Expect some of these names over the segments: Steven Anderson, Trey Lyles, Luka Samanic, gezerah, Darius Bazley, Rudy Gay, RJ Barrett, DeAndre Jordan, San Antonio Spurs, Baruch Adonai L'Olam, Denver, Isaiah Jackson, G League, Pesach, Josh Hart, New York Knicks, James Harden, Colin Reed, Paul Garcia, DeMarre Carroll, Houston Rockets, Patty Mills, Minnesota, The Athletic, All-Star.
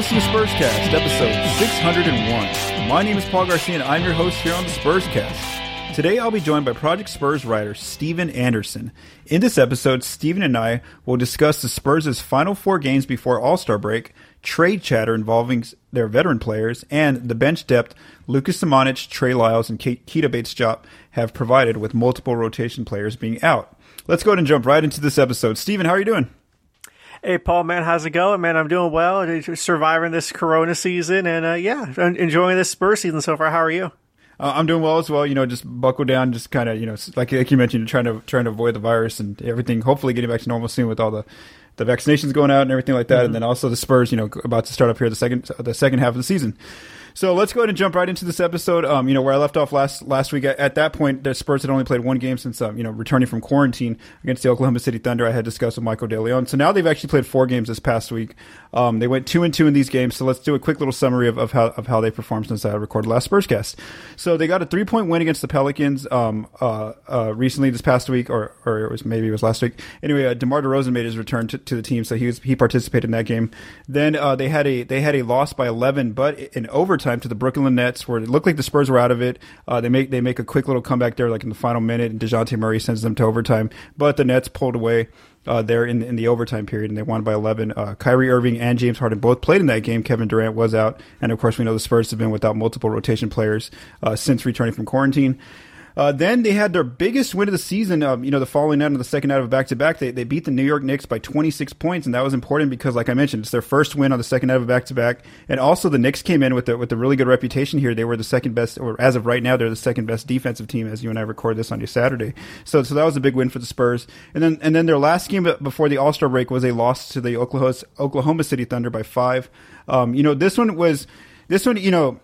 hosting the Spurscast, episode 601. My name is Paul Garcia, and I'm your host here on the Spurscast. Today, I'll be joined by Project Spurs writer Steven Anderson. In this episode, Steven and I will discuss the Spurs' final four games before All-Star break, trade chatter involving their veteran players, and the bench depth Luka Samanic, Trey Lyles, and Keita Bates-Diop have provided with multiple rotation players being out. Let's go ahead and jump right into this episode. Steven, how are you doing? Hey, Paul, man, how's it going? Man, I'm doing well, surviving this Corona season, and enjoying this Spurs season so far. How are you? I'm doing well as well. You know, just buckle down, just kind of, you know, like you mentioned, trying to avoid the virus and everything. Hopefully, getting back to normal soon with all the vaccinations going out and everything like that. Mm-hmm. And then also the Spurs, you know, about to start up here the second half of the season. So let's go ahead and jump right into this episode. You know, where I left off last week, at that point, the Spurs had only played one game since, you know, returning from quarantine against the Oklahoma City Thunder. I had discussed with Michael DeLeon. So now they've actually played four games this past week. They went 2-2 in these games. So let's do a quick little summary of how they performed since I recorded last Spurscast. So they got a 3-point win against the Pelicans recently this past week, or it was last week. Anyway, DeMar DeRozan made his return to the team, so he participated in that game. Then they had a loss by 11, but in overtime to the Brooklyn Nets, where it looked like the Spurs were out of it. They make a quick little comeback there, like in the final minute, and DeJounte Murray sends them to overtime. But the Nets pulled away there in the overtime period, and they won by 11. Kyrie Irving and James Harden both played in that game. Kevin Durant was out, and of course we know the Spurs have been without multiple rotation players since returning from quarantine. Then they had their biggest win of the season, you know, the following night, on the second night of a back-to-back. They beat the New York Knicks by 26 points, and that was important because, like I mentioned, it's their first win on the second night of a back-to-back. And also the Knicks came in with a really good reputation here. They were the second-best, or as of right now, they're the second-best defensive team, as you and I record this on your Saturday. So that was a big win for the Spurs. And then their last game before the All-Star break was a loss to the Oklahoma City Thunder by 5. You know, this one, you know,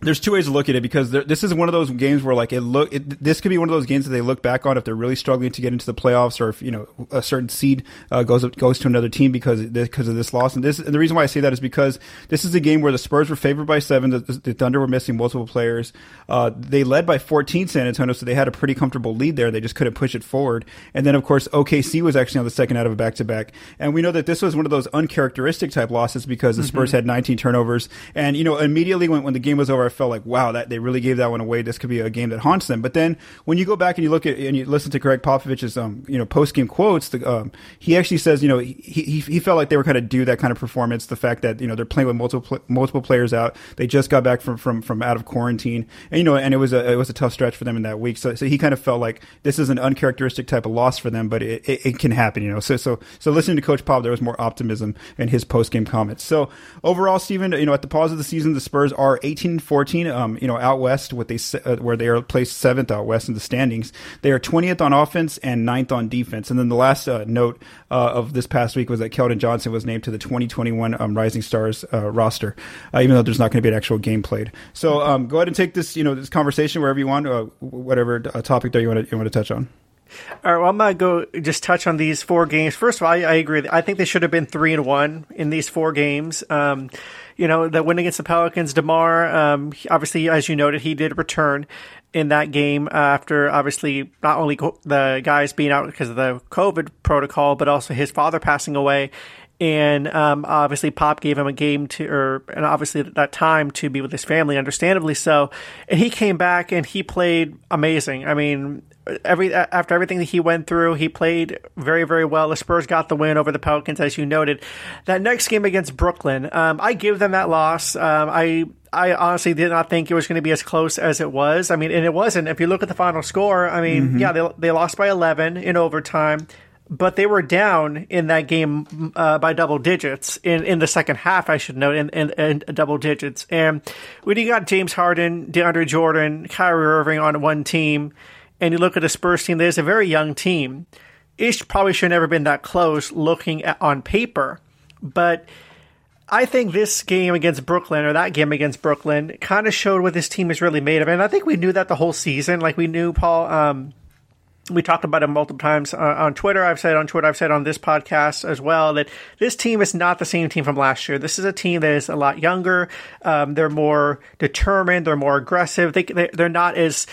there's two ways to look at it, because this is one of those games where, like, this could be one of those games that they look back on if they're really struggling to get into the playoffs, or if, you know, a certain seed goes to another team because of this loss. And the reason why I say that is because this is a game where the Spurs were favored by 7. The Thunder were missing multiple players. They led by 14, San Antonio, so they had a pretty comfortable lead there. They just couldn't push it forward. And then, of course, OKC was actually on the second out of a back-to-back. And we know that this was one of those uncharacteristic type losses because the Spurs had 19 turnovers. And, you know, immediately when the game was over, I felt like, wow, that they really gave that one away. This could be a game that haunts them. But then when you go back and you look at and you listen to Gregg Popovich's you know, post game quotes, he actually says, you know, he felt like they were kind of due that kind of performance. The fact that, you know, they're playing with multiple players out, they just got back from out of quarantine, and, you know, and it was a tough stretch for them in that week. So he kind of felt like this is an uncharacteristic type of loss for them, but it can happen, you know. So listening to Coach Pop, there was more optimism in his post game comments. So overall, Steven, you know, at the pause of the season, the Spurs are 18-14, you know, out west, where they are placed 7th out west in the standings. They are 20th on offense and 9th on defense. And then the last note of this past week was that Keldon Johnson was named to the 2021 Rising Stars roster, even though there's not going to be an actual game played. So go ahead and take this, you know, this conversation wherever you want, whatever topic there you want to touch on. All right, well, I'm going to just touch on these four games. First of all, I agree. I think they should have been 3-1 in these four games. You know, the win against the Pelicans, DeMar, obviously, as you noted, he did return in that game after, obviously, not only the guys being out because of the COVID protocol, but also his father passing away. And obviously, Pop gave him that time to be with his family, understandably so. And he came back and he played amazing. I mean, after everything that he went through, he played very, very well. The Spurs got the win over the Pelicans, as you noted. That next game against Brooklyn, I give them that loss. I honestly did not think it was going to be as close as it was. I mean, and it wasn't. If you look at the final score, I mean, yeah, they lost by 11 in overtime. But they were down in that game by double digits in the second half, I should note, in double digits. And when you got James Harden, DeAndre Jordan, Kyrie Irving on one team, and you look at the Spurs team, there's a very young team. It probably should have never been that close looking at on paper. But I think this game against Brooklyn, or that game against Brooklyn, kind of showed what this team is really made of. And I think we knew that the whole season. Like, we knew, Paul. We talked about it multiple times on Twitter. I've said on this podcast as well that this team is not the same team from last year. This is a team that is a lot younger. They're more determined. They're more aggressive. They're not as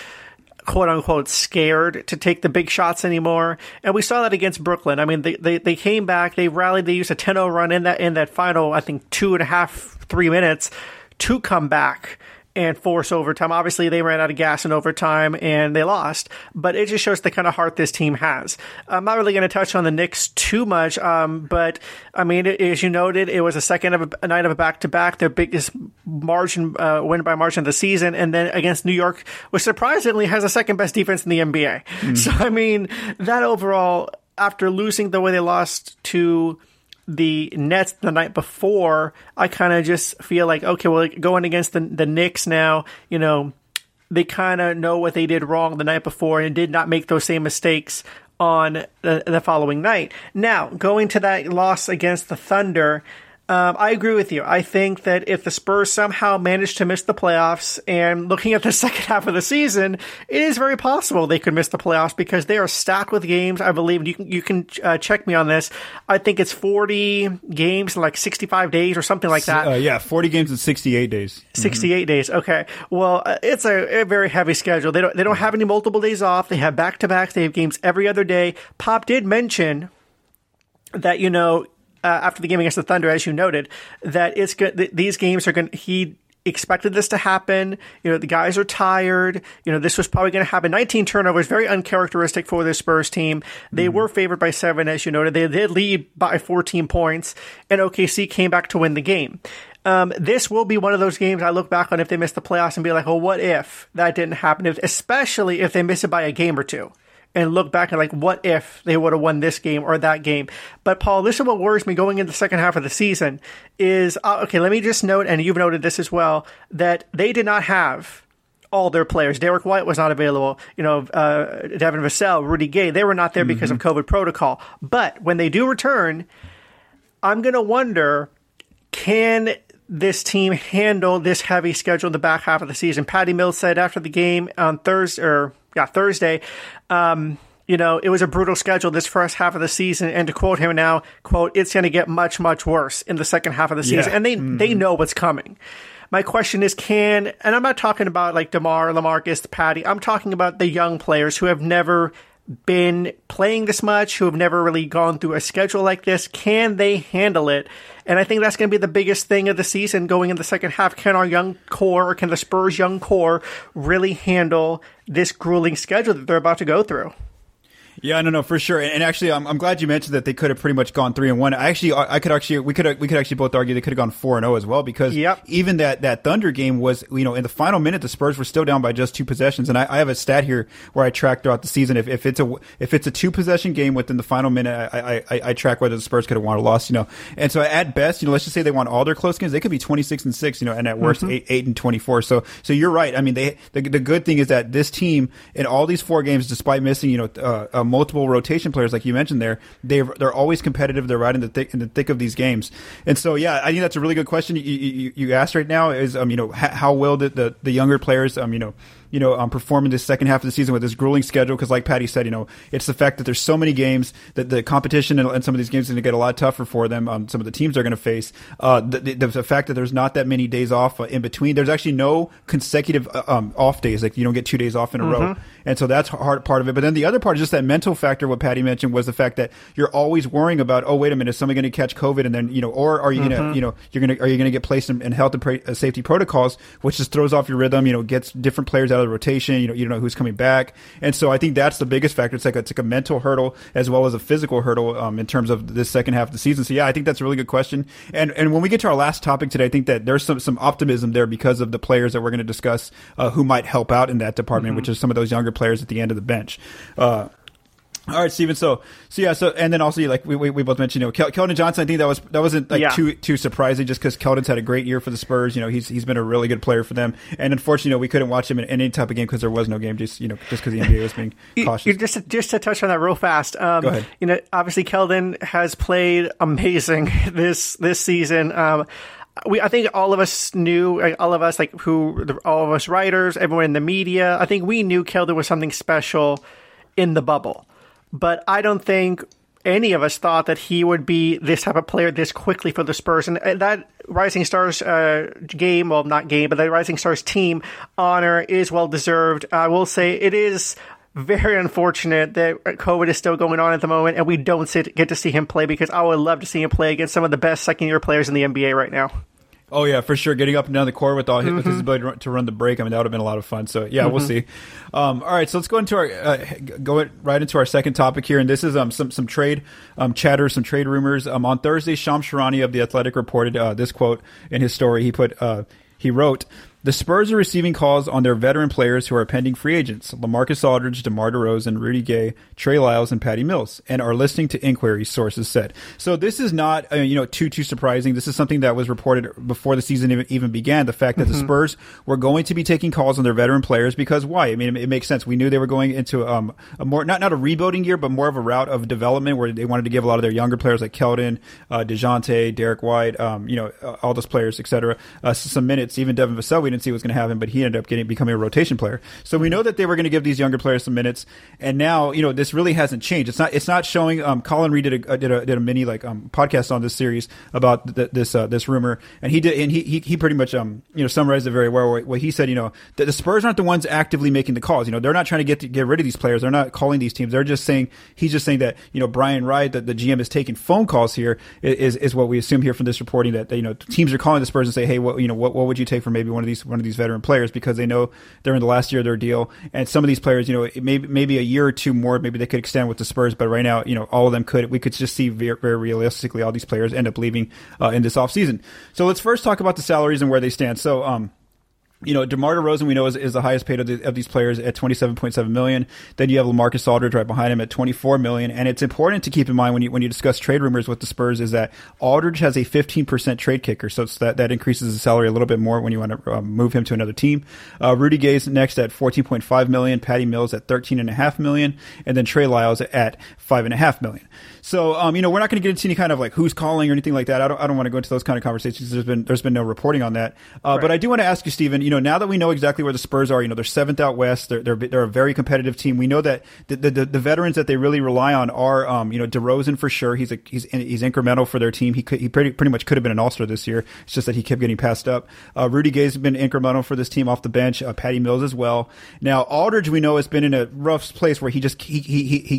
quote-unquote scared to take the big shots anymore. And we saw that against Brooklyn. I mean, they came back, they rallied, they used a 10-0 run in that final, I think, 2.5, 3 minutes to come back and force overtime. Obviously, they ran out of gas in overtime and they lost, but it just shows the kind of heart this team has. I'm not really going to touch on the Knicks too much, but I mean, as you noted, it was a night of a back-to-back, their biggest margin win by margin of the season, and then against New York, which surprisingly has the second-best defense in the NBA. Mm. So, I mean, that overall, after losing the way they lost to the Nets the night before, I kind of just feel like, okay, well, going against the Knicks now, you know, they kind of know what they did wrong the night before and did not make those same mistakes on the following night. Now, going to that loss against the Thunder, I agree with you. I think that if the Spurs somehow managed to miss the playoffs, and looking at the second half of the season, it is very possible they could miss the playoffs because they are stacked with games. I believe you can check me on this. I think it's 40 games in like 65 days or something like that. Yeah, 40 games in 68 days. 68 mm-hmm. days. Okay. Well, it's a very heavy schedule. They don't have any multiple days off. They have back-to-backs. They have games every other day. Pop did mention that, you know, after the game against the Thunder, as you noted, that it's good. These games are going. He expected this to happen. You know, the guys are tired. You know, this was probably going to happen. 19 turnovers, very uncharacteristic for the Spurs team. They were favored by 7, as you noted. They did lead by 14 points, and OKC came back to win the game. This will be one of those games I look back on if they miss the playoffs and be like, "Well, what if that didn't happen?" Especially if they miss it by a game or two. And look back and like, what if they would have won this game or that game? But Paul, this is what worries me going into the second half of the season is, okay, let me just note, and you've noted this as well, that they did not have all their players. Derek White was not available. You know, Devin Vassell, Rudy Gay, they were not there because of COVID protocol. But when they do return, I'm going to wonder, can this team handle this heavy schedule in the back half of the season? Patty Mills said after the game on Thursday, you know, it was a brutal schedule this first half of the season. And to quote him now, quote, it's going to get much, much worse in the second half of the season. Yeah. And they know what's coming. My question is, and I'm not talking about like DeMar, LaMarcus, Patty. I'm talking about the young players who have never been playing this much, who have never really gone through a schedule like this. Can they handle it? And I think that's going to be the biggest thing of the season going in the second half. Can our young core, or can the Spurs young core really handle this grueling schedule that they're about to go through? Yeah, no, for sure. And actually, I'm glad you mentioned that they could have pretty much gone 3-1. We could actually both argue they could have gone 4-0 as well, because even that Thunder game was, you know, in the final minute, the Spurs were still down by just 2 possessions. And I have a stat here where I track throughout the season. If it's a 2-possession game within the final minute, I track whether the Spurs could have won or lost, you know. And so at best, you know, let's just say they won all their close games, they could be 26-6, you know, and at worst 8-24. So you're right. I mean, the good thing is that this team in all these 4 games, despite missing, you know, multiple rotation players like you mentioned there, they're always competitive. They're right in the thick of these games. And so, yeah, I think that's a really good question you asked right now is, you know, how well did the younger players, performing this second half of the season with this grueling schedule, because like Patty said, you know, it's the fact that there's so many games that the competition and some of these games are going to get a lot tougher for them. Some of the teams they're going to face, the fact that there's not that many days off in between. There's actually no consecutive off days. Like you don't get 2 days off in a row, and so that's hard part of it. But then the other part is just that mental factor. What Patty mentioned was the fact that you're always worrying about, oh wait a minute, is somebody going to catch COVID? And then, you know, or are you going to, you know, are you going to get placed in health and safety protocols, which just throws off your rhythm. You know, gets different players out of the rotation. You know, you don't know who's coming back, and so I think that's the biggest factor. It's like a mental hurdle as well as a physical hurdle in terms of this second half of the season. So yeah, I think that's a really good question. And when we get to our last topic today, I think that there's some optimism there because of the players that we're going to discuss who might help out in that department, which is some of those younger players at the end of the bench. All right, Steven. So, and then also, like we both mentioned, you know, Keldon Johnson. I think that wasn't like too surprising, just because Keldon's had a great year for the Spurs. You know, he's been a really good player for them. And unfortunately, you know, we couldn't watch him in any type of game because there was no game. Just because the NBA was being cautious. Just to touch on that real fast. Go ahead. You know, obviously Keldon has played amazing this season. I think all of us knew, all of us writers, everyone in the media. I think we knew Keldon was something special in the bubble. But I don't think any of us thought that he would be this type of player this quickly for the Spurs. And that Rising Stars game, well, not game, but the Rising Stars team honor is well-deserved. I will say it is very unfortunate that COVID is still going on at the moment and we don't get to see him play, because I would love to see him play against some of the best second-year players in the NBA right now. Oh, yeah, for sure. Getting up and down the court with all his, with his ability to run the break, I mean, that would have been a lot of fun. So, yeah, we'll see. All right, so let's go into our go right into our second topic here, and this is some trade chatter, some trade rumors. On Thursday, Shams Charania of The Athletic reported this quote in his story. He wrote, "The Spurs are receiving calls on their veteran players who are pending free agents, LaMarcus Aldridge, DeMar DeRozan, Rudy Gay, Trey Lyles, and Patty Mills, and are listening to inquiries," sources said. So this is not, too surprising. This is something that was reported before the season even began, the fact that the Spurs were going to be taking calls on their veteran players, because why? I mean, it makes sense. We knew they were going into a more, not a rebuilding year, but more of a route of development where they wanted to give a lot of their younger players like Keldon, DeJounte, Derek White, all those players, etc., some minutes. Even Devin Vassell, we didn't see what's going to happen, but he ended up becoming a rotation player. So we know that they were going to give these younger players some minutes, and now this really hasn't changed. It's not showing. Colin Reed did a mini podcast on this series about this rumor, and he pretty much summarized it very well. Where he said that the Spurs aren't the ones actively making the calls. They're not trying to get rid of these players. They're not calling these teams. They're just saying that Brian Wright, that the GM, is taking phone calls here is what we assume here from this reporting, that teams are calling the Spurs and say, hey, what would you take for maybe one of these veteran players, because they know they're in the last year of their deal, and some of these players, maybe a year or two more, maybe they could extend with the Spurs, but right now, all of them we could just see very, very realistically all these players end up leaving in this offseason. So let's first talk about the salaries and where they stand. So, DeMar DeRozan, we know, is the highest paid of these players at $27.7 million. Then you have LaMarcus Aldridge right behind him at $24 million. And it's important to keep in mind when you discuss trade rumors with the Spurs is that Aldridge has a 15% trade kicker. So it's that increases the salary a little bit more when you want to move him to another team. Rudy Gay's next at $14.5 million. Patty Mills at $13.5 million. And then Trey Lyles at $5.5 million. So, we're not going to get into any kind of who's calling or anything like that. I don't want to go into those kind of conversations. There's been no reporting on that. Right. But I do want to ask you, Stephen, now that we know exactly where the Spurs are, they're seventh out west. They're a very competitive team. We know that the veterans that they really rely on are, DeRozan for sure. He's incremental for their team. He pretty much could have been an all-star this year. It's just that he kept getting passed up. Rudy Gay's been incremental for this team off the bench. Patty Mills as well. Now Aldridge, we know, has been in a rough place where he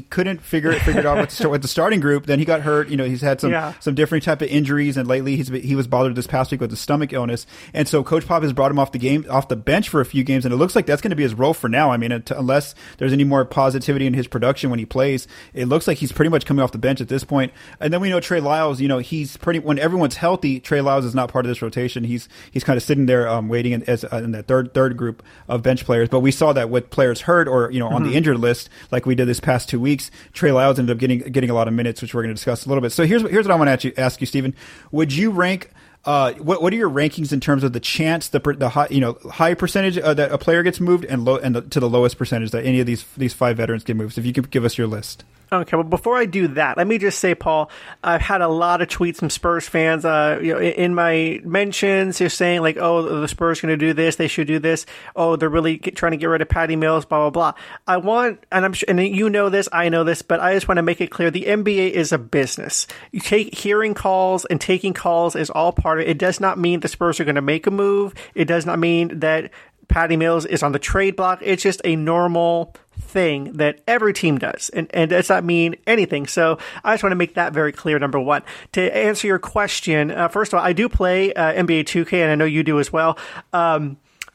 couldn't figure it out with the starting group. Then he got hurt. He's had some different type of injuries, and lately he was bothered this past week with a stomach illness. And so Coach Pop has brought him off the game. Off the bench for a few games, and it looks like that's going to be his role for now. I mean, unless there's any more positivity in his production when he plays, it looks like he's pretty much coming off the bench at this point. And then we know Trey Lyles, when everyone's healthy, Trey Lyles is not part of this rotation. He's kind of sitting there waiting in that third group of bench players. But we saw that with players hurt or on the injured list, like we did this past 2 weeks, Trey Lyles ended up getting a lot of minutes, which we're going to discuss a little bit. So here's what I want to ask you, Stephen. Would you rank? What are your rankings in terms of the chance, the high, high percentage that a player gets moved, and low, and to the lowest percentage that any of these five veterans get moved? So if you could give us your list. Okay, well, before I do that, let me just say, Paul, I've had a lot of tweets from Spurs fans, in my mentions, just saying "Oh, the Spurs are going to do this. They should do this. Oh, they're really trying to get rid of Patty Mills." Blah blah blah. I want, and I'm sure, and you know this, I know this, but I just want to make it clear: the NBA is a business. Hearing calls and taking calls is all part of it. It does not mean the Spurs are going to make a move. It does not mean that Patty Mills is on the trade block. It's just a normal thing that every team does, and does not mean anything. So I just want to make that very clear, number one. To answer your question, first of all, I do play NBA 2K, and I know you do as well.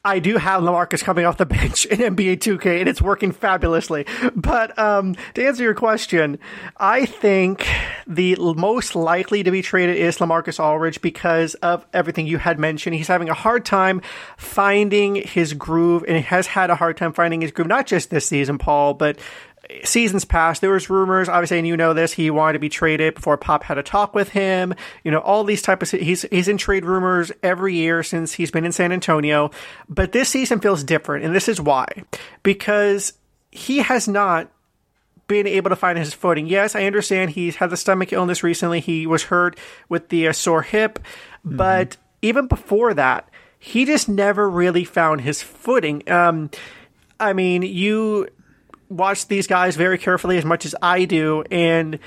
I do have LaMarcus coming off the bench in NBA 2K, and it's working fabulously. But to answer your question, I think the most likely to be traded is LaMarcus Aldridge because of everything you had mentioned. He's having a hard time finding his groove, and he has had a hard time finding his groove, not just this season, Paul, but seasons past. There was rumors, obviously, and you know this, he wanted to be traded before Pop had a talk with him. All these types of he's in trade rumors every year since he's been in San Antonio. But this season feels different, and this is why. Because he has not been able to find his footing. Yes, I understand he's had the stomach illness recently. He was hurt with the sore hip. Mm-hmm. But even before that, he just never really found his footing. I mean, you watch these guys very carefully as much as I do, and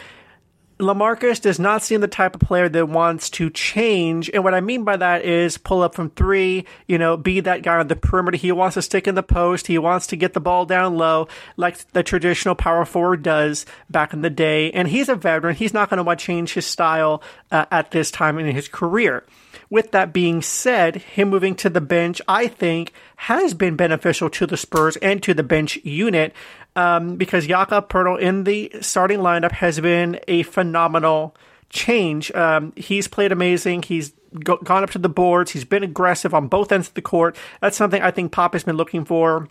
LaMarcus does not seem the type of player that wants to change. And what I mean by that is pull up from three, you know, be that guy on the perimeter. He wants to stick in the post. He wants to get the ball down low like the traditional power forward does back in the day. And he's a veteran. He's not going to want to change his style at this time in his career. With that being said, him moving to the bench, I think, has been beneficial to the Spurs and to the bench unit because Jakob Poeltl in the starting lineup has been a phenomenal change. He's played amazing. He's gone up to the boards. He's been aggressive on both ends of the court. That's something I think Pop has been looking for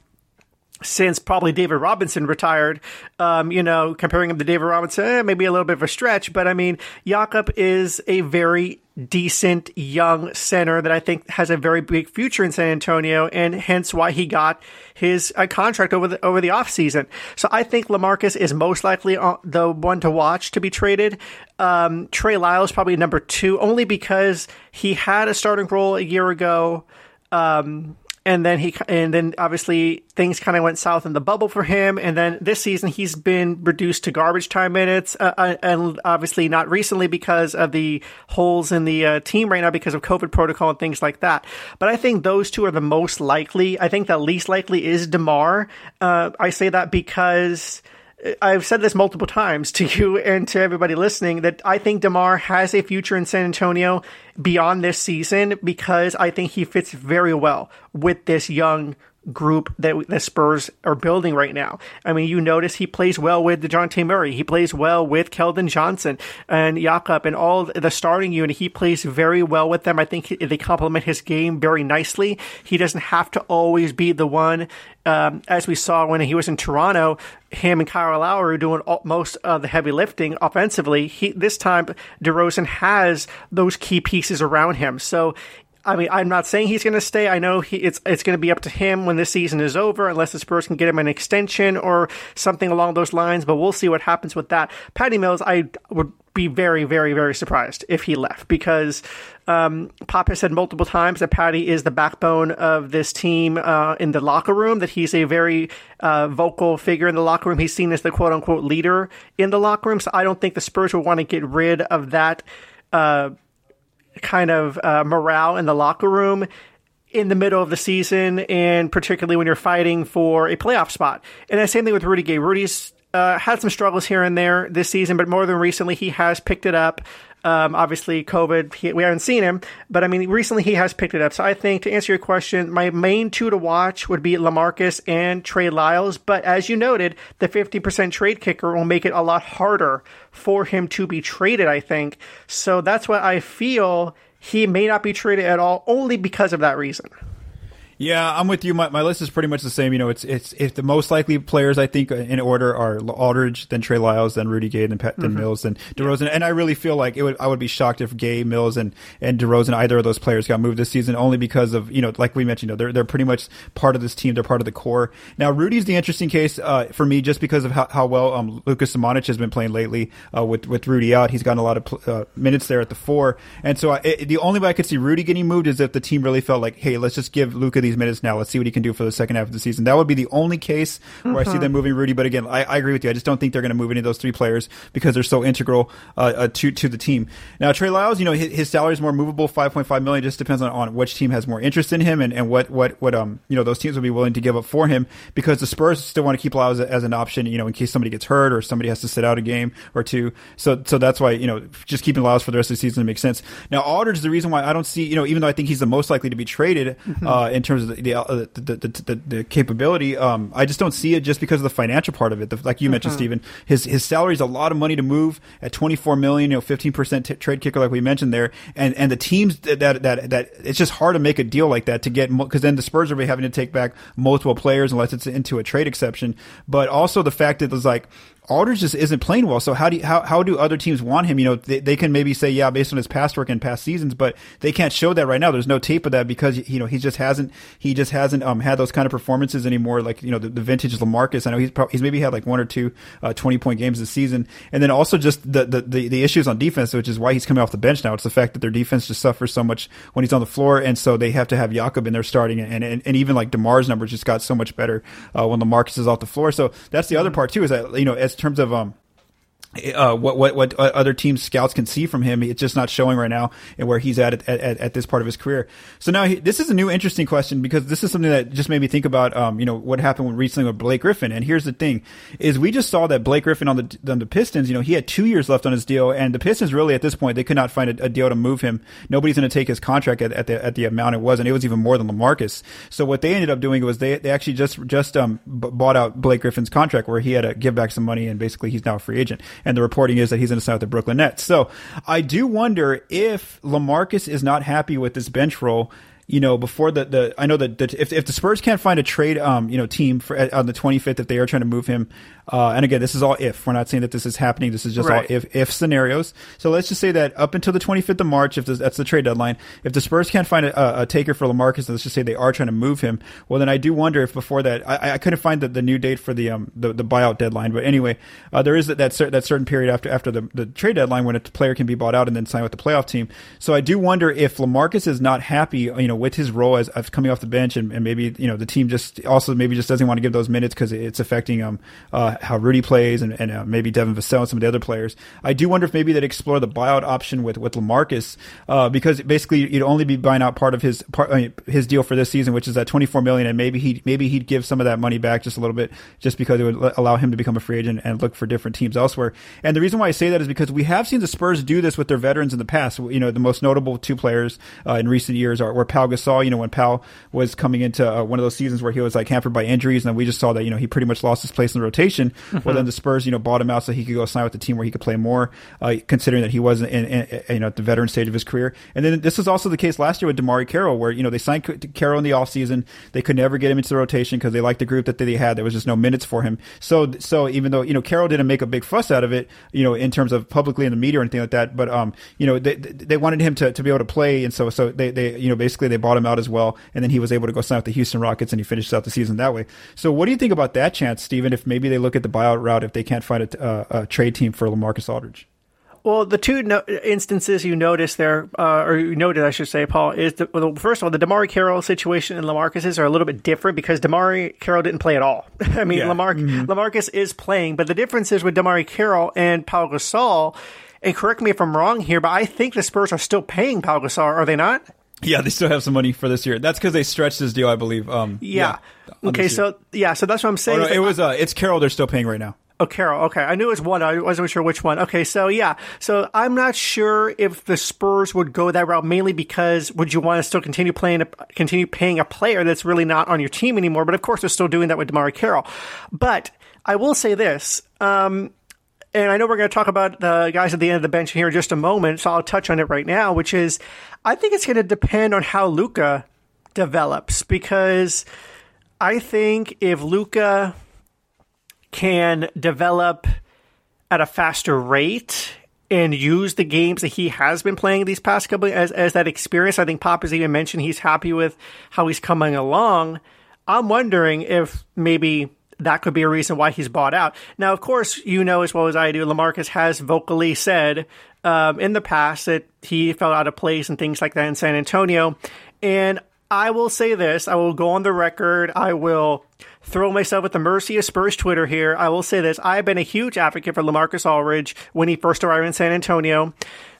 since probably David Robinson retired. You know, comparing him to David Robinson, maybe a little bit of a stretch, but I mean, Jakob is a very decent young center that I think has a very big future in San Antonio, and hence why he got his contract over the offseason. So I think LaMarcus is most likely the one to watch to be traded. Trey Lyles probably number two, only because he had a starting role a year ago. And then obviously things kind of went south in the bubble for him. And then this season he's been reduced to garbage time minutes, and obviously not recently because of the holes in the team right now because of COVID protocol and things like that. But I think those two are the most likely. I think the least likely is DeMar. I say that because I've said this multiple times to you and to everybody listening that I think DeMar has a future in San Antonio beyond this season because I think he fits very well with this young group that the Spurs are building right now. I mean, you notice he plays well with DeJounte Murray. He plays well with Keldon Johnson and Jakob and all the starting unit. He plays very well with them. I think they complement his game very nicely. He doesn't have to always be the one, as we saw when he was in Toronto, him and Kyle Lowry doing most of the heavy lifting offensively. This time, DeRozan has those key pieces around him. So I mean, I'm not saying he's going to stay. I know it's going to be up to him when this season is over, unless the Spurs can get him an extension or something along those lines. But we'll see what happens with that. Patty Mills, I would be very, very, very surprised if he left because Pop has said multiple times that Patty is the backbone of this team in the locker room, that he's a very vocal figure in the locker room. He's seen as the quote-unquote leader in the locker room. So I don't think the Spurs will want to get rid of that kind of morale in the locker room in the middle of the season, and particularly when you're fighting for a playoff spot. And the same thing with Rudy Gay. Rudy's had some struggles here and there this season, but more than recently he has picked it up. Obviously, COVID, we haven't seen him, but I mean, recently he has picked it up. So I think, to answer your question, my main two to watch would be LaMarcus and Trey Lyles. But as you noted, the 50% trade kicker will make it a lot harder for him to be traded, I think. So that's why I feel he may not be traded at all, only because of that reason. Yeah, I'm with you. My list is pretty much the same. You know, it's the most likely players I think in order are Aldridge, then Trey Lyles, then Rudy Gay, then Mills, then DeRozan. And I really feel like I would be shocked if Gay, Mills, and DeRozan, either of those players, got moved this season, only because of, you know, like we mentioned, you know, they're pretty much part of this team. They're part of the core. Now, Rudy's the interesting case for me, just because of how well Luka Samanic has been playing lately with Rudy out. He's gotten a lot of minutes there at the four, and so the only way I could see Rudy getting moved is if the team really felt like, hey, let's just give Luka these minutes now. Let's see what he can do for the second half of the season. That would be the only case where I see them moving Rudy. But again, I agree with you. I just don't think they're going to move any of those three players because they're so integral to the team. Now, Trey Lyles, you know, his salary is more movable, $5.5 million. Just depends on which team has more interest in him and what you know, those teams would be willing to give up for him, because the Spurs still want to keep Lyles as an option, you know, in case somebody gets hurt or somebody has to sit out a game or two. So that's why, you know, just keeping Lyles for the rest of the season makes sense. Now, Aldridge is the reason why I don't see, you know, even though I think he's the most likely to be traded in terms of the capability, I just don't see it just because of the financial part of it. Like you mentioned, Stephen, his salary is a lot of money to move at $24 million. You know, 15% trade kicker, like we mentioned there, and the teams that it's just hard to make a deal like that to get, because then the Spurs are having to take back multiple players unless it's into a trade exception. But also the fact that there's like, Aldridge just isn't playing well. So how do other teams want him? You know, they can maybe say, yeah, based on his past work and past seasons, but they can't show that right now. There's no tape of that because, you know, he just hasn't had those kind of performances anymore. Like, you know, the vintage LaMarcus, I know he's maybe had like one or two 20-point games this season. And then also just the issues on defense, which is why he's coming off the bench now. It's the fact that their defense just suffers so much when he's on the floor. And so they have to have Jakob in there starting. And even like DeMar's numbers just got so much better when LaMarcus is off the floor. So that's the other part too, is that, you know, as in terms of what other teams' scouts can see from him. It's just not showing right now, and where he's at this part of his career. So now this is a new interesting question, because this is something that just made me think about, what happened recently with Blake Griffin. And here's the thing is, we just saw that Blake Griffin on the Pistons, he had 2 years left on his deal, and the Pistons really at this point, they could not find a deal to move him. Nobody's going to take his contract at the amount it was. And it was even more than LaMarcus. So what they ended up doing was they actually just bought out Blake Griffin's contract, where he had to give back some money, and basically he's now a free agent. And the reporting is that he's going to sign with the Brooklyn Nets. So I do wonder if LaMarcus is not happy with this bench role. Before I know that if the Spurs can't find a trade, team on the 25th, if they are trying to move him, and again, this is all if. We're not saying that this is happening. This is just all if scenarios. So let's just say that up until the 25th of March, if that's the trade deadline, if the Spurs can't find a taker for LaMarcus, let's just say they are trying to move him. Well, then I do wonder if before that, I couldn't find the new date for the buyout deadline. But anyway, there is that certain period after the trade deadline when a player can be bought out and then sign with the playoff team. So I do wonder if LaMarcus is not happy, with his role as coming off the bench, and maybe the team just also maybe just doesn't want to give those minutes because it's affecting how Rudy plays and maybe Devin Vassell and some of the other players. I do wonder if maybe they'd explore the buyout option with LaMarcus, because basically you'd only be buying out part of his deal for this season, which is that $24 million, and maybe he'd give some of that money back just a little bit, just because it would allow him to become a free agent and look for different teams elsewhere. And the reason why I say that is because we have seen the Spurs do this with their veterans in the past. The most notable two players in recent years were Paul Gasol, when Powell was coming into one of those seasons where he was hampered by injuries, and then we just saw that he pretty much lost his place in the rotation. Mm-hmm. Well, then the Spurs bought him out so he could go sign with the team where he could play more, considering that he wasn't in at the veteran stage of his career. And then this was also the case last year with DeMarre Carroll, where they signed Carroll in the offseason. They could never get him into the rotation because they liked the group that they had. There was just no minutes for him. So even though Carroll didn't make a big fuss out of it, in terms of publicly in the media or anything like that, but they wanted him to be able to play, and so they basically they bought him out as well, and then he was able to go sign with the Houston Rockets, and he finished out the season that way. So what do you think about that chance, Steven, if maybe they look at the buyout route if they can't find a trade team for LaMarcus Aldridge? Well, the two instances you noticed there, or you noted, I should say, Paul, is first of all, the DeMarre Carroll situation and LaMarcus's are a little bit different because DeMarre Carroll didn't play at all. I mean, yeah. LaMarcus is playing, but the difference is with DeMarre Carroll and Paul Gasol, and correct me if I'm wrong here, but I think the Spurs are still paying Paul Gasol, are they not? Yeah, they still have some money for this year. That's because they stretched his deal, I believe. Okay, so that's what I'm saying. Oh, no, it's Carroll they're still paying right now. Oh, Carroll. Okay, I knew it was one. I wasn't sure which one. Okay, so I'm not sure if the Spurs would go that route, mainly because would you want to still continue paying a player that's really not on your team anymore? But of course, they're still doing that with DeMarre Carroll. But I will say this. And I know we're going to talk about the guys at the end of the bench here in just a moment, so I'll touch on it right now, which is I think it's going to depend on how Luka develops, because I think if Luka can develop at a faster rate and use the games that he has been playing these past couple as that experience, I think Pop has even mentioned he's happy with how he's coming along. I'm wondering if maybe that could be a reason why he's bought out. Now, of course, as well as I do, LaMarcus has vocally said in the past that he felt out of place and things like that in San Antonio. And I will say this. I will go on the record. I will throw myself at the mercy of Spurs Twitter here. I will say this. I've been a huge advocate for LaMarcus Aldridge when he first arrived in San Antonio.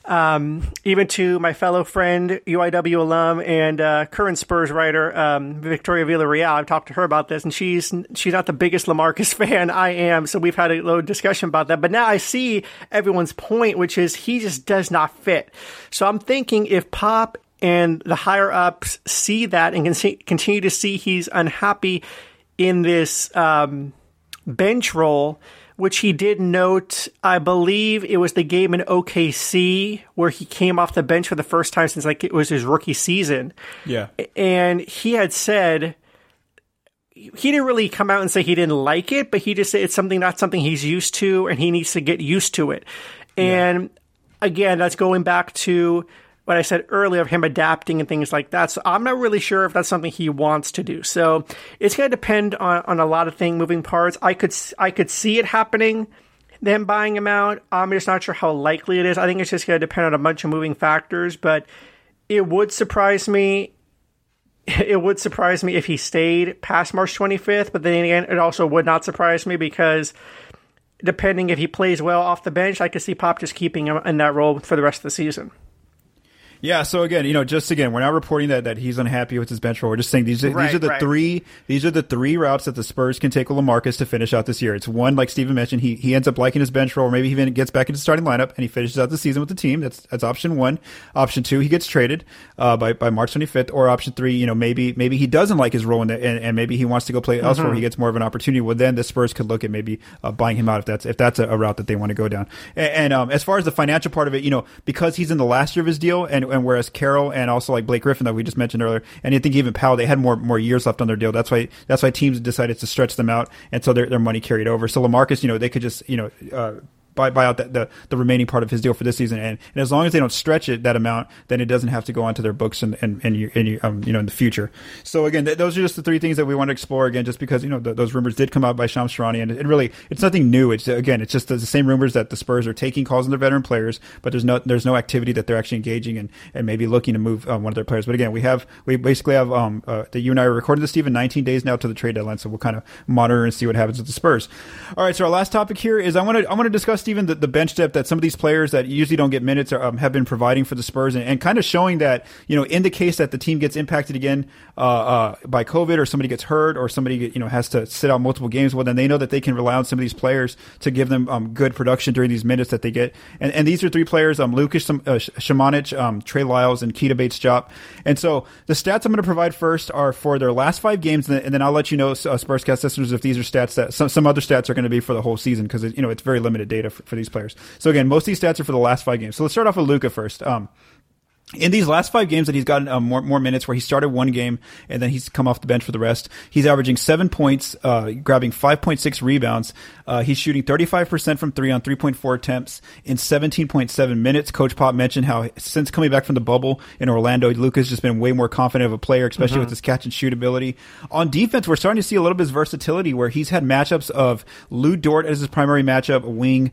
Even to my fellow friend, UIW alum and current Spurs writer, Victoria Villarreal. I've talked to her about this, and she's not the biggest LaMarcus fan. I am, so we've had a little discussion about that. But now I see everyone's point, which is he just does not fit. So I'm thinking if Pop and the higher-ups see that and can continue to see he's unhappy in this bench role, which he did note, I believe it was the game in OKC where he came off the bench for the first time since it was his rookie season. Yeah. And he had said, he didn't really come out and say he didn't like it, but he just said it's not something he's used to and he needs to get used to it. And again, that's going back to what I said earlier of him adapting and things like that. So I'm not really sure if that's something he wants to do. So it's going to depend on a lot of moving parts. I could see it happening, them buying him out. I'm just not sure how likely it is. I think it's just going to depend on a bunch of moving factors, but it would surprise me. It would surprise me if he stayed past March 25th, but then again, it also would not surprise me because depending if he plays well off the bench, I could see Pop just keeping him in that role for the rest of the season. Yeah, so again, you know, just again, we're not reporting that he's unhappy with his bench role. We're just saying these are the three routes that the Spurs can take with LaMarcus to finish out this year. It's one, like Steven mentioned, he ends up liking his bench role, or maybe he even gets back into the starting lineup and he finishes out the season with the team. That's option one. Option two, he gets traded by March 25th, or option three, you know, maybe he doesn't like his role and maybe he wants to go play elsewhere. Where he gets more of an opportunity. Well, then the Spurs could look at maybe buying him out if that's a route that they want to go down. And as far as the financial part of it, you know, because he's in the last year of his deal, and whereas Carroll and also like Blake Griffin that we just mentioned earlier, and I think even Powell, they had more years left on their deal. That's why teams decided to stretch them out, and so their money carried over. So LaMarcus, you know, they could just, you know, buy out the remaining part of his deal for this season, and as long as they don't stretch it that amount, then it doesn't have to go onto their books and you know, in the future. So again, those are just the three things that we want to explore again, just because, you know, those rumors did come out by Shams Charania, and really it's nothing new. It's just the same rumors that the Spurs are taking calls on their veteran players, but there's no activity that they're actually engaging in and maybe looking to move one of their players. But again, we basically have that you and I are recording this, Steve, in 19 days now to the trade deadline, so we'll kind of monitor and see what happens with the Spurs. All right, so our last topic here is I want to discuss, even the bench depth that some of these players that usually don't get minutes have been providing for the Spurs, and kind of showing that, you know, in the case that the team gets impacted again by COVID, or somebody gets hurt, or somebody, you know, has to sit out multiple games, well, then they know that they can rely on some of these players to give them good production during these minutes that they get. And these are three players, Luka Samanic, Trey Lyles, and Keita Bates-Diop. And so the stats I'm going to provide first are for their last 5 games, and then I'll let you know, Spurscast listeners, if these are stats that some other stats are going to be for the whole season, because, you know, it's very limited data for these players. So again, most of these stats are for the last 5 games. So let's start off with Luka first. In these last 5 games that he's gotten more minutes, where he started one game and then he's come off the bench for the rest, he's averaging 7 points, grabbing 5.6 rebounds. He's shooting 35% from 3 on 3.4 attempts in 17.7 minutes. Coach Pop mentioned how since coming back from the bubble in Orlando, Luka's just been way more confident of a player, especially with his catch and shoot ability. On defense, we're starting to see a little bit of his versatility, where he's had matchups of Lu Dort as his primary matchup, wing,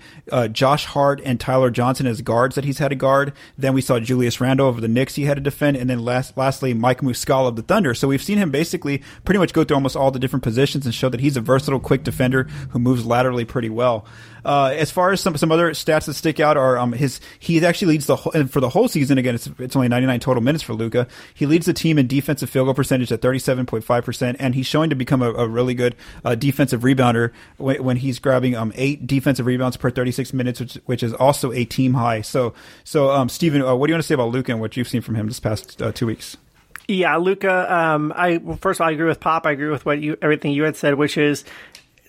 Josh Hart and Tyler Johnson as guards that he's had to guard. Then we saw Julius Randle of the Knicks he had to defend, and then lastly Mike Muscala of the Thunder. So we've seen him basically pretty much go through almost all the different positions and show that he's a versatile, quick defender who moves laterally pretty well. As far as some other stats that stick out are he actually leads for the whole season. Again, it's only 99 total minutes for Luka. He leads the team in defensive field goal percentage at 37.5%, and he's showing to become a really good defensive rebounder when he's grabbing 8 defensive rebounds per 36 minutes, which is also a team high. So Steven, what do you want to say about Luka and what you've seen from him this past 2 weeks? Yeah, Luka. First of all, I agree with Pop. I agree with everything you had said, which is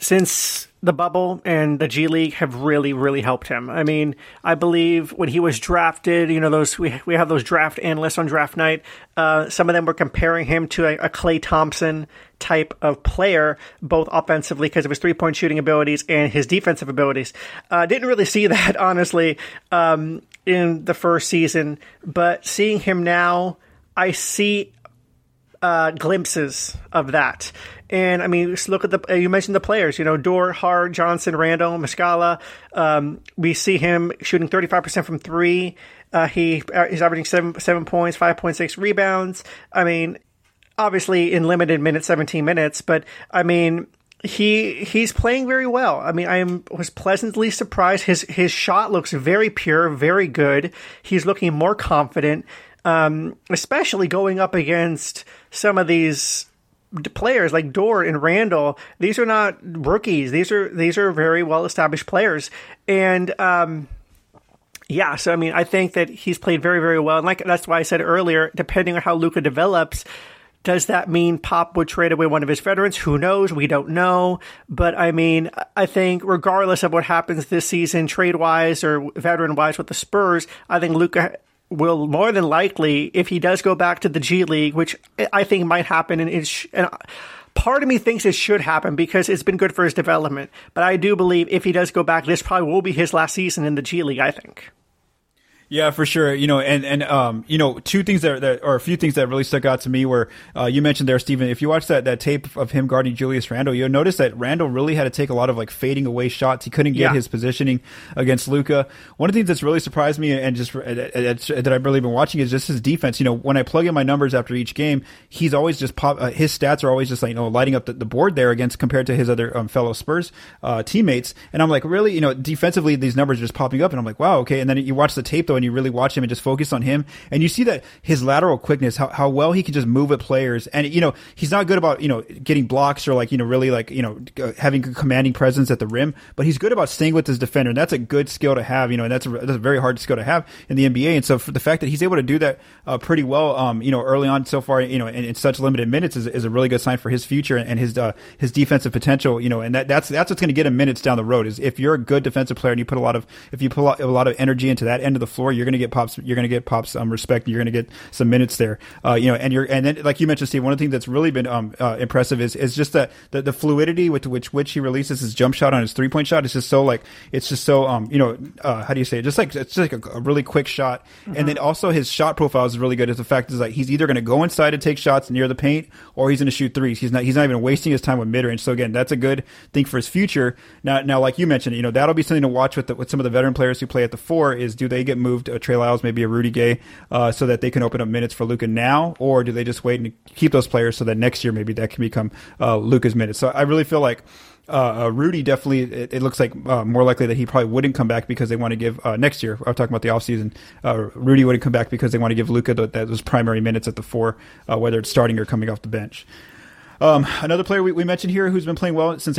since the bubble and the G League have really, really helped him. I mean, I believe when he was drafted, you know, we have those draft analysts on draft night. Some of them were comparing him to a Klay Thompson type of player, both offensively because of his three-point shooting abilities and his defensive abilities. Didn't really see that, honestly, in the first season. But seeing him now, I see glimpses of that. And I mean, just look at you mentioned the players, you know, Dort, Hart, Johnson, Randall, Muscala. We see him shooting 35% from 3. He's averaging 7 points, 5.6 rebounds. I mean, obviously in limited minutes, 17 minutes, but I mean, he's playing very well. I mean, I was pleasantly surprised. His shot looks very pure, very good. He's looking more confident, especially going up against some of these players like Dort and Randall. These are not rookies. These are very well established players, and yeah. So I mean, I think that he's played very, very well, and like that's why I said earlier, depending on how Luka develops, does that mean Pop would trade away one of his veterans? Who knows? We don't know. But I mean, I think regardless of what happens this season, trade wise or veteran wise with the Spurs, I think Luka will more than likely, if he does go back to the G League, which I think might happen, and part of me thinks it should happen because it's been good for his development. But I do believe if he does go back, this probably will be his last season in the G League, I think. Yeah, for sure. You know, and two things or a few things that really stuck out to me were, you mentioned there, Steven, if you watch that tape of him guarding Julius Randle, you'll notice that Randle really had to take a lot of like fading away shots. He couldn't get his positioning against Luka. One of the things that's really surprised me and just that I've really been watching is just his defense. You know, when I plug in my numbers after each game, he's always just his stats are always just like, you know, lighting up the board there against compared to his other fellow Spurs teammates. And I'm like, really, you know, defensively, these numbers are just popping up and I'm like, wow, okay. And then you watch the tape though, and you really watch him and just focus on him, and you see that his lateral quickness, how well he can just move at players. And, you know, he's not good about, you know, getting blocks or like, you know, really like, you know, having a commanding presence at the rim, but he's good about staying with his defender. And that's a good skill to have, you know, and that's a very hard skill to have in the NBA. And so for the fact that he's able to do that pretty well, you know, early on so far, you know, in such limited minutes is a really good sign for his future and his defensive potential, you know, and that's what's going to get him minutes down the road is if you're a good defensive player and you put a lot of energy into that end of the floor, you're going to get pops. You're going to get pops. Respect. You're going to get some minutes there. You know, and then like you mentioned, Steve. One of the things that's really been impressive is just that the fluidity with which he releases his jump shot on his 3-point shot is just so like it's just so you know how do you say it? Just like it's just like a really quick shot. Mm-hmm. And then also his shot profile is really good. Is the fact is like he's either going to go inside and take shots near the paint or he's going to shoot threes. He's not even wasting his time with mid range. So again, that's a good thing for his future. Now like you mentioned, you know, that'll be something to watch with some of the veteran players who play at the four is do they get moved Trey Lyles, maybe a Rudy Gay, so that they can open up minutes for Luka now, or do they just wait and keep those players so that next year maybe that can become Luka's minutes? So I really feel like Rudy definitely, it looks like more likely that he probably wouldn't come back because they want to give next year. I'm talking about the offseason. Rudy wouldn't come back because they want to give Luka those primary minutes at the four, whether it's starting or coming off the bench. Another player we mentioned here who's been playing well since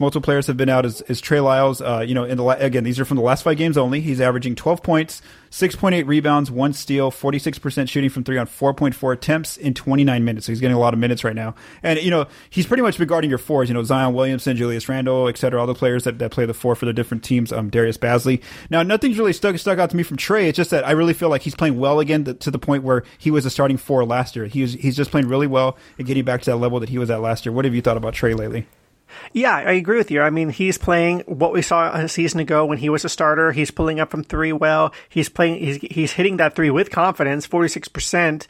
multiple players have been out is Trey Lyles. You know, again, these are from the last 5 games only. He's averaging 12 points, 6.8 rebounds, 1 steal, 46% shooting from 3 on 4.4 attempts in 29 minutes. So he's getting a lot of minutes right now. And, you know, he's pretty much been guarding your fours, you know, Zion Williamson, Julius Randle, et cetera, all the players that play the four for their different teams, Darius Bazley. Now, nothing's really stuck out to me from Trey. It's just that I really feel like he's playing well again to the point where he was a starting four last year. He's just playing really well and getting back to that level that he was at last year. What have you thought about Trey lately? Yeah, I agree with you. I mean, he's playing what we saw a season ago when he was a starter. He's pulling up from three well. He's hitting that three with confidence, 46%.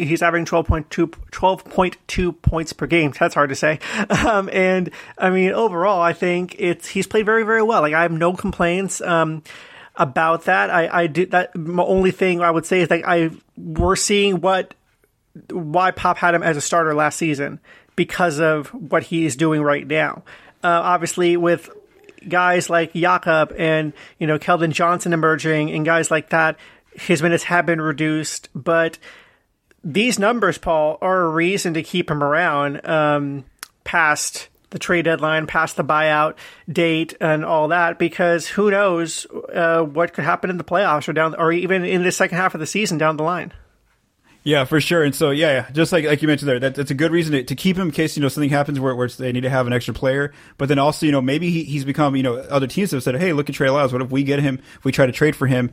He's averaging 12.2 points per game. That's hard to say. And I mean, overall, I think he's played very, very well. Like, I have no complaints about that. I do that. My only thing I would say is that we're seeing why Pop had him as a starter last season because of what he's doing right now. Obviously, with guys like Jakob and, you know, Keldon Johnson emerging and guys like that, his minutes have been reduced. But these numbers, Paul, are a reason to keep him around past the trade deadline, past the buyout date and all that, because who knows what could happen in the playoffs or even in the second half of the season down the line. Yeah, for sure. And so, yeah, just like you mentioned there, that's a good reason to keep him in case, you know, something happens where they need to have an extra player. But then also, you know, maybe he's become, you know, other teams have said, hey, look at Trey Lyles. What if we get him, if we try to trade for him,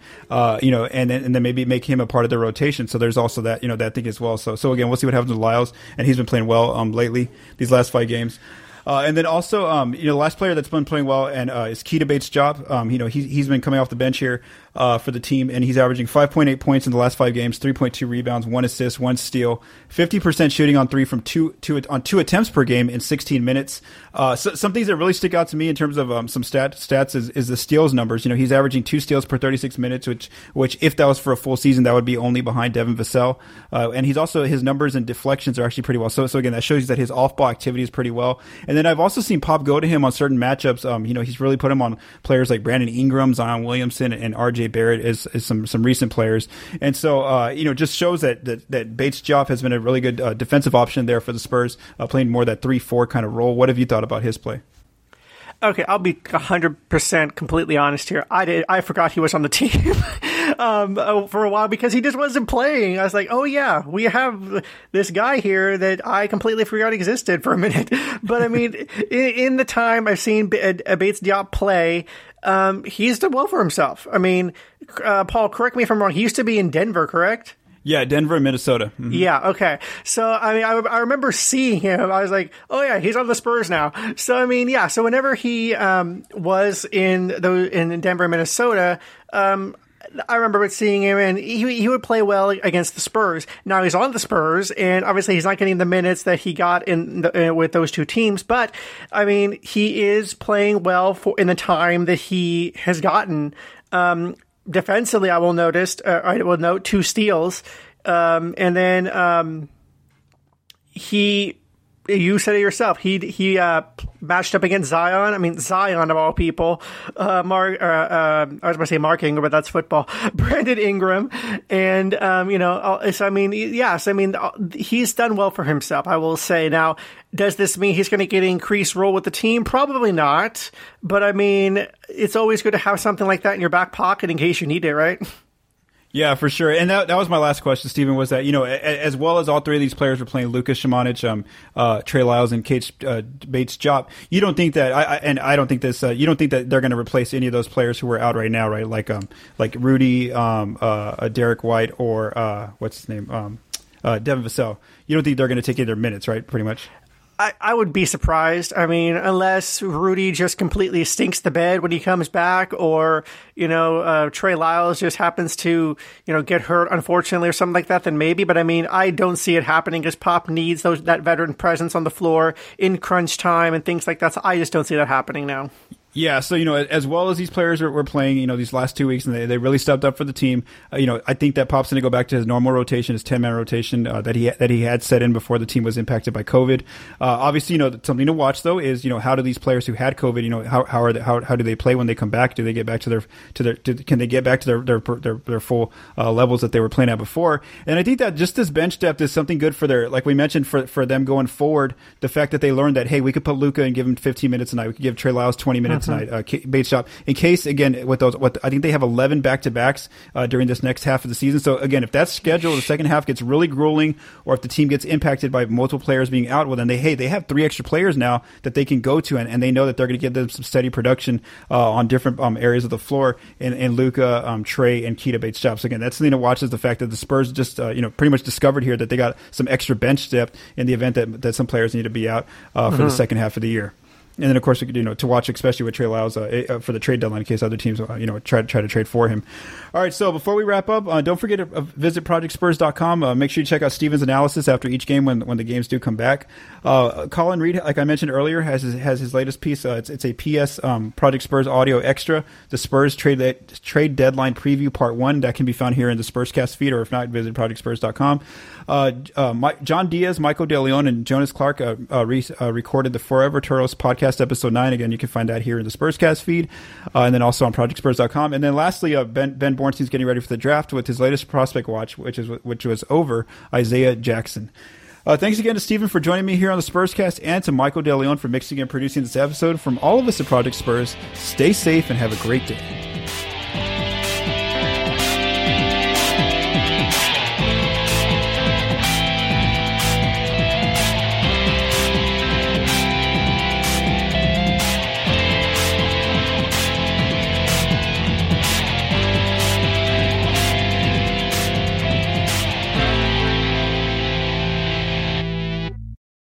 you know, and then maybe make him a part of the rotation. So there's also that, you know, that thing as well. So again, we'll see what happens with Lyles. And he's been playing well lately, these last 5 games. And then also, you know, the last player that's been playing well and is Keita Bates-Diop. You know, he's been coming off the bench here for the team, and he's averaging 5.8 points in the last 5 games, 3.2 rebounds, 1 assist, 1 steal, 50% shooting on 3 from on 2 attempts per game in 16 minutes. So some things that really stick out to me in terms of some stats is the steals numbers. You know, he's averaging 2 steals per 36 minutes, which if that was for a full season, that would be only behind Devin Vassell. And he's also his numbers and deflections are actually pretty well. So again, that shows you that his off-ball activity is pretty well. And then I've also seen Pop go to him on certain matchups. You know, he's really put him on players like Brandon Ingram, Zion Williamson, and RJ Barrett is some recent players. And so, you know, just shows that Bates-Diop has been a really good defensive option there for the Spurs, playing more that 3-4 kind of role. What have you thought about his play? Okay, I'll be 100% completely honest here. I forgot he was on the team. For a while because he just wasn't playing. I was like, oh yeah, we have this guy here that I completely forgot existed for a minute. But I mean, in the time I've seen Bates-Diop play, he's done well for himself. I mean, Paul, correct me if I'm wrong. He used to be in Denver, correct? Yeah, Denver, Minnesota. Mm-hmm. Yeah, okay. So, I mean, I remember seeing him. I was like, oh, yeah, he's on the Spurs now. So, I mean, yeah. So, whenever he was in Denver, Minnesota, I remember seeing him, and he would play well against the Spurs. Now he's on the Spurs, and obviously he's not getting the minutes that he got in with those two teams. But I mean, he is playing well for in the time that he has gotten. Defensively, I will note 2 steals, and then he. You said it yourself. He matched up against Zion. I mean, Zion of all people. I was going to say Mark Ingram, but that's football. Brandon Ingram, and he's done well for himself, I will say. Now, does this mean he's going to get an increased role with the team? Probably not. But I mean, it's always good to have something like that in your back pocket in case you need it, right? Yeah, for sure. And that was my last question, Stephen, was that, as well as all three of these players were playing, Luka Samanic, Trey Lyles, and Keita Bates-Diop, you don't think that, you don't think that they're going to replace any of those players who are out right now, right? Like Rudy, Derek White, or, what's his name? Devin Vassell. You don't think they're going to take any of their minutes, right? Pretty much. I would be surprised. I mean, unless Rudy just completely stinks the bed when he comes back, or Trey Lyles just happens to get hurt unfortunately or something like that, then maybe. But I mean, I don't see it happening because Pop needs that veteran presence on the floor in crunch time and things like that. So I just don't see that happening now. Yeah, so as well as these players were playing, these last 2 weeks, and they really stepped up for the team. I think that Pop's going to go back to his normal rotation, his 10-man rotation that he had set in before the team was impacted by COVID. Obviously, something to watch though is how do these players who had COVID, how do they play when they come back? Do they get back to can they get back to their full levels that they were playing at before? And I think that just this bench depth is something good for like we mentioned, for them going forward. The fact that they learned that, hey, we could put Luka and give him 15 minutes tonight, we could give Trey Lyles 20 minutes. Tonight, Bates-Diop. In case, again, I think they have 11 back-to-backs during this next half of the season. So again, if that schedule, the second half gets really grueling, or if the team gets impacted by multiple players being out, well then they have 3 extra players now that they can go to, and they know that they're going to give them some steady production on different areas of the floor. And Luka, Trey, and Keita Bates-Diop. So again, that's something to watch, is the fact that the Spurs just pretty much discovered here that they got some extra bench depth in the event that some players need to be out for the second half of the year. And then, of course, to watch, especially with Trey Lyles for the trade deadline, in case other teams, try to trade for him. All right, so before we wrap up, don't forget to visit ProjectSpurs.com. Make sure you check out Steven's analysis after each game when the games do come back. Colin Reed, like I mentioned earlier, has his latest piece. It's a PS Project Spurs audio extra, the Spurs trade deadline preview part 1, that can be found here in the Spurscast feed, or if not, visit ProjectSpurs.com. John Diaz, Michael DeLeon, and Jonas Clark recorded the Forever Turtles podcast. Episode 9. Again, you can find that here in the Spurscast feed, and then also on ProjectSpurs.com. And then lastly, Ben Bornstein's getting ready for the draft with his latest prospect watch, which was over Isaiah Jackson. Thanks again to Stephen for joining me here on the Spurscast, and to Michael DeLeon for mixing and producing this episode. From all of us at Project Spurs, stay safe and have a great day.